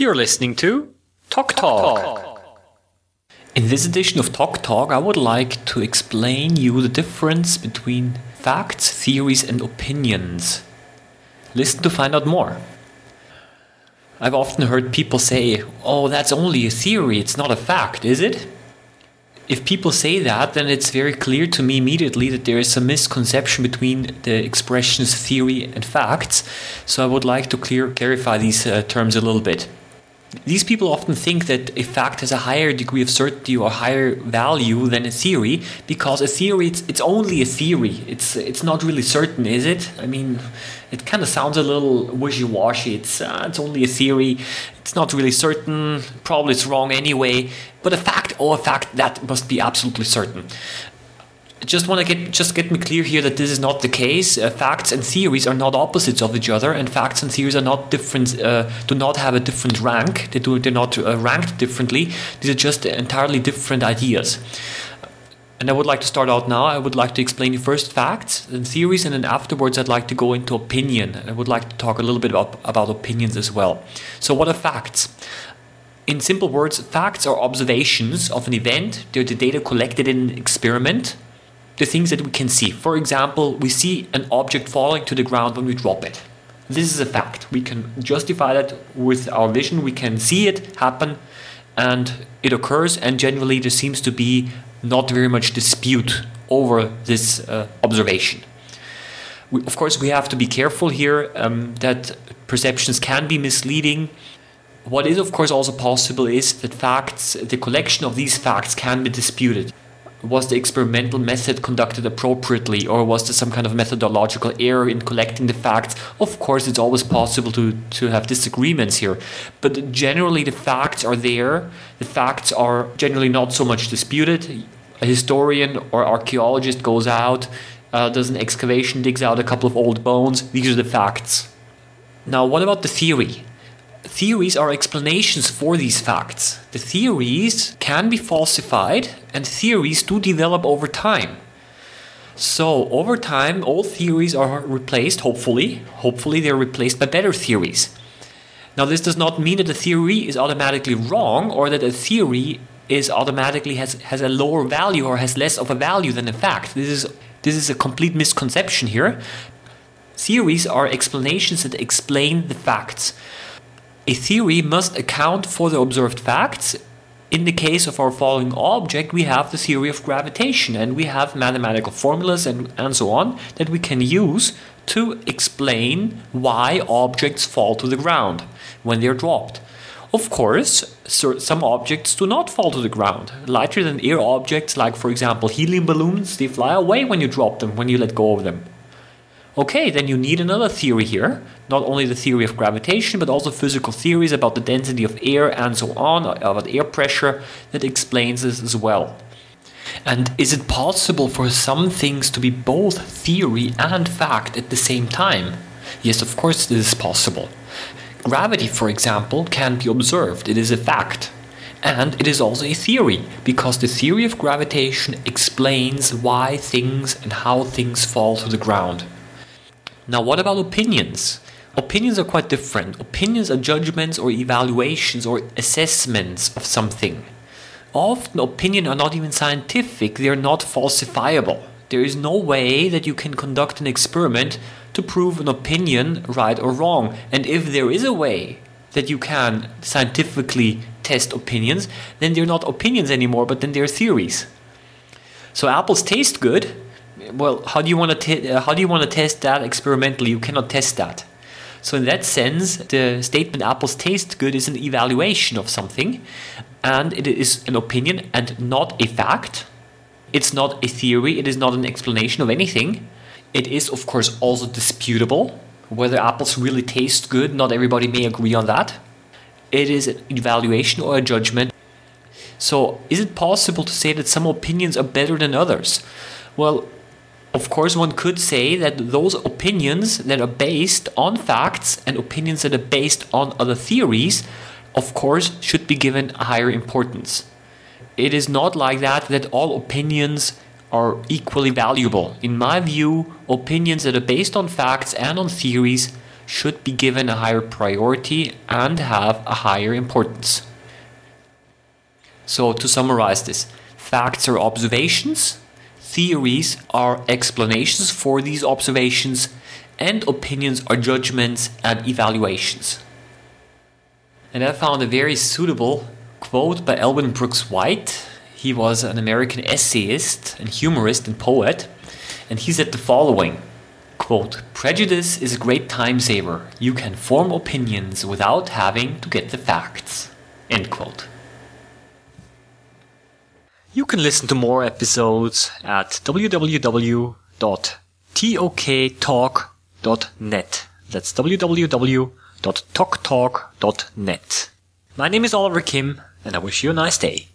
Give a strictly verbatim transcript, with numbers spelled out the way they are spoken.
You're listening to Talk Talk. Talk, Talk. In this edition of Talk Talk, I would like to explain you the difference between facts, theories and opinions. Listen to find out more. I've often heard people say, oh, that's only a theory, it's not a fact, is it? If people say that, then it's very clear to me immediately that there is a misconception between the expressions theory and facts. So I would like to clear, clarify these uh, terms a little bit. These people often think that a fact has a higher degree of certainty or higher value than a theory, because a theory, it's, it's only a theory. It's it's not really certain, is it? I mean, it kind of sounds a little wishy-washy. It's uh, it's only a theory. It's not really certain. Probably it's wrong anyway. But a fact, or oh, a fact, that must be absolutely certain. Just want to get just get me clear here that this is not the case. Uh, facts and theories are not opposites of each other, and facts and theories are not different. Uh, do not have a different rank. They do. They're not uh, ranked differently. These are just entirely different ideas. And I would like to start out now. I would like to explain you first facts and theories, and then afterwards I'd like to go into opinion. I would like to talk a little bit about, about opinions as well. So, what are facts? In simple words, facts are observations of an event. They're the data collected in an experiment. The things that we can see. For example, we see an object falling to the ground when we drop it. This is a fact. We can justify that with our vision. We can see it happen and it occurs, and generally there seems to be not very much dispute over this uh, observation. We, of course, we have to be careful here um, that perceptions can be misleading. What is of course also possible is that facts, the collection of these facts can be disputed. Was the experimental method conducted appropriately, or was there some kind of methodological error in collecting the facts? Of course, it's always possible to, to have disagreements here. But generally, the facts are there. The facts are generally not so much disputed. A historian or archaeologist goes out, uh, does an excavation, digs out a couple of old bones. These are the facts. Now, what about the theory? Theories are explanations for these facts. The theories can be falsified, and theories do develop over time. So, over time, old theories are replaced, hopefully. Hopefully, they're replaced by better theories. Now, this does not mean that a theory is automatically wrong, or that a theory is automatically has, has a lower value or has less of a value than a fact. This is, this is a complete misconception here. Theories are explanations that explain the facts. A theory must account for the observed facts. In the case of our falling object, we have the theory of gravitation, and we have mathematical formulas and, and so on that we can use to explain why objects fall to the ground when they're dropped. Of course, some objects do not fall to the ground. Lighter than air objects, like for example helium balloons, they fly away when you drop them, when you let go of them. Okay, then you need another theory here. Not only the theory of gravitation, but also physical theories about the density of air and so on, about air pressure, that explains this as well. And is it possible for some things to be both theory and fact at the same time? Yes, of course this is possible. Gravity, for example, can be observed. It is a fact. And it is also a theory, because the theory of gravitation explains why things and how things fall to the ground. Now, what about opinions? Opinions are quite different. Opinions are judgments or evaluations or assessments of something. Often opinions are not even scientific. They are not falsifiable. There is no way that you can conduct an experiment to prove an opinion right or wrong. And if there is a way that you can scientifically test opinions, then they're not opinions anymore, but then they're theories. So apples taste good. Well, how do you want to te- how do you want to test that experimentally? You cannot test that. So in that sense, the statement apples taste good is an evaluation of something, and it is an opinion and not a fact. It's not a theory. It is not an explanation of anything. It is, of course, also disputable whether apples really taste good. Not everybody may agree on that. It is an evaluation or a judgment. So is it possible to say that some opinions are better than others? Well, of course, one could say that those opinions that are based on facts and opinions that are based on other theories, of course, should be given a higher importance. It is not like that, that all opinions are equally valuable. In my view, opinions that are based on facts and on theories should be given a higher priority and have a higher importance. So to summarize this, facts are observations, theories are explanations for these observations, and opinions are judgments and evaluations. And I found a very suitable quote by Elwyn Brooks White. He was an American essayist and humorist and poet, and he said the following, quote, "Prejudice is a great time saver. You can form opinions without having to get the facts." End quote. You can listen to more episodes at w w w dot tok talk dot net. That's w w w dot tok talk dot net. My name is Oliver Kim, and I wish you a nice day.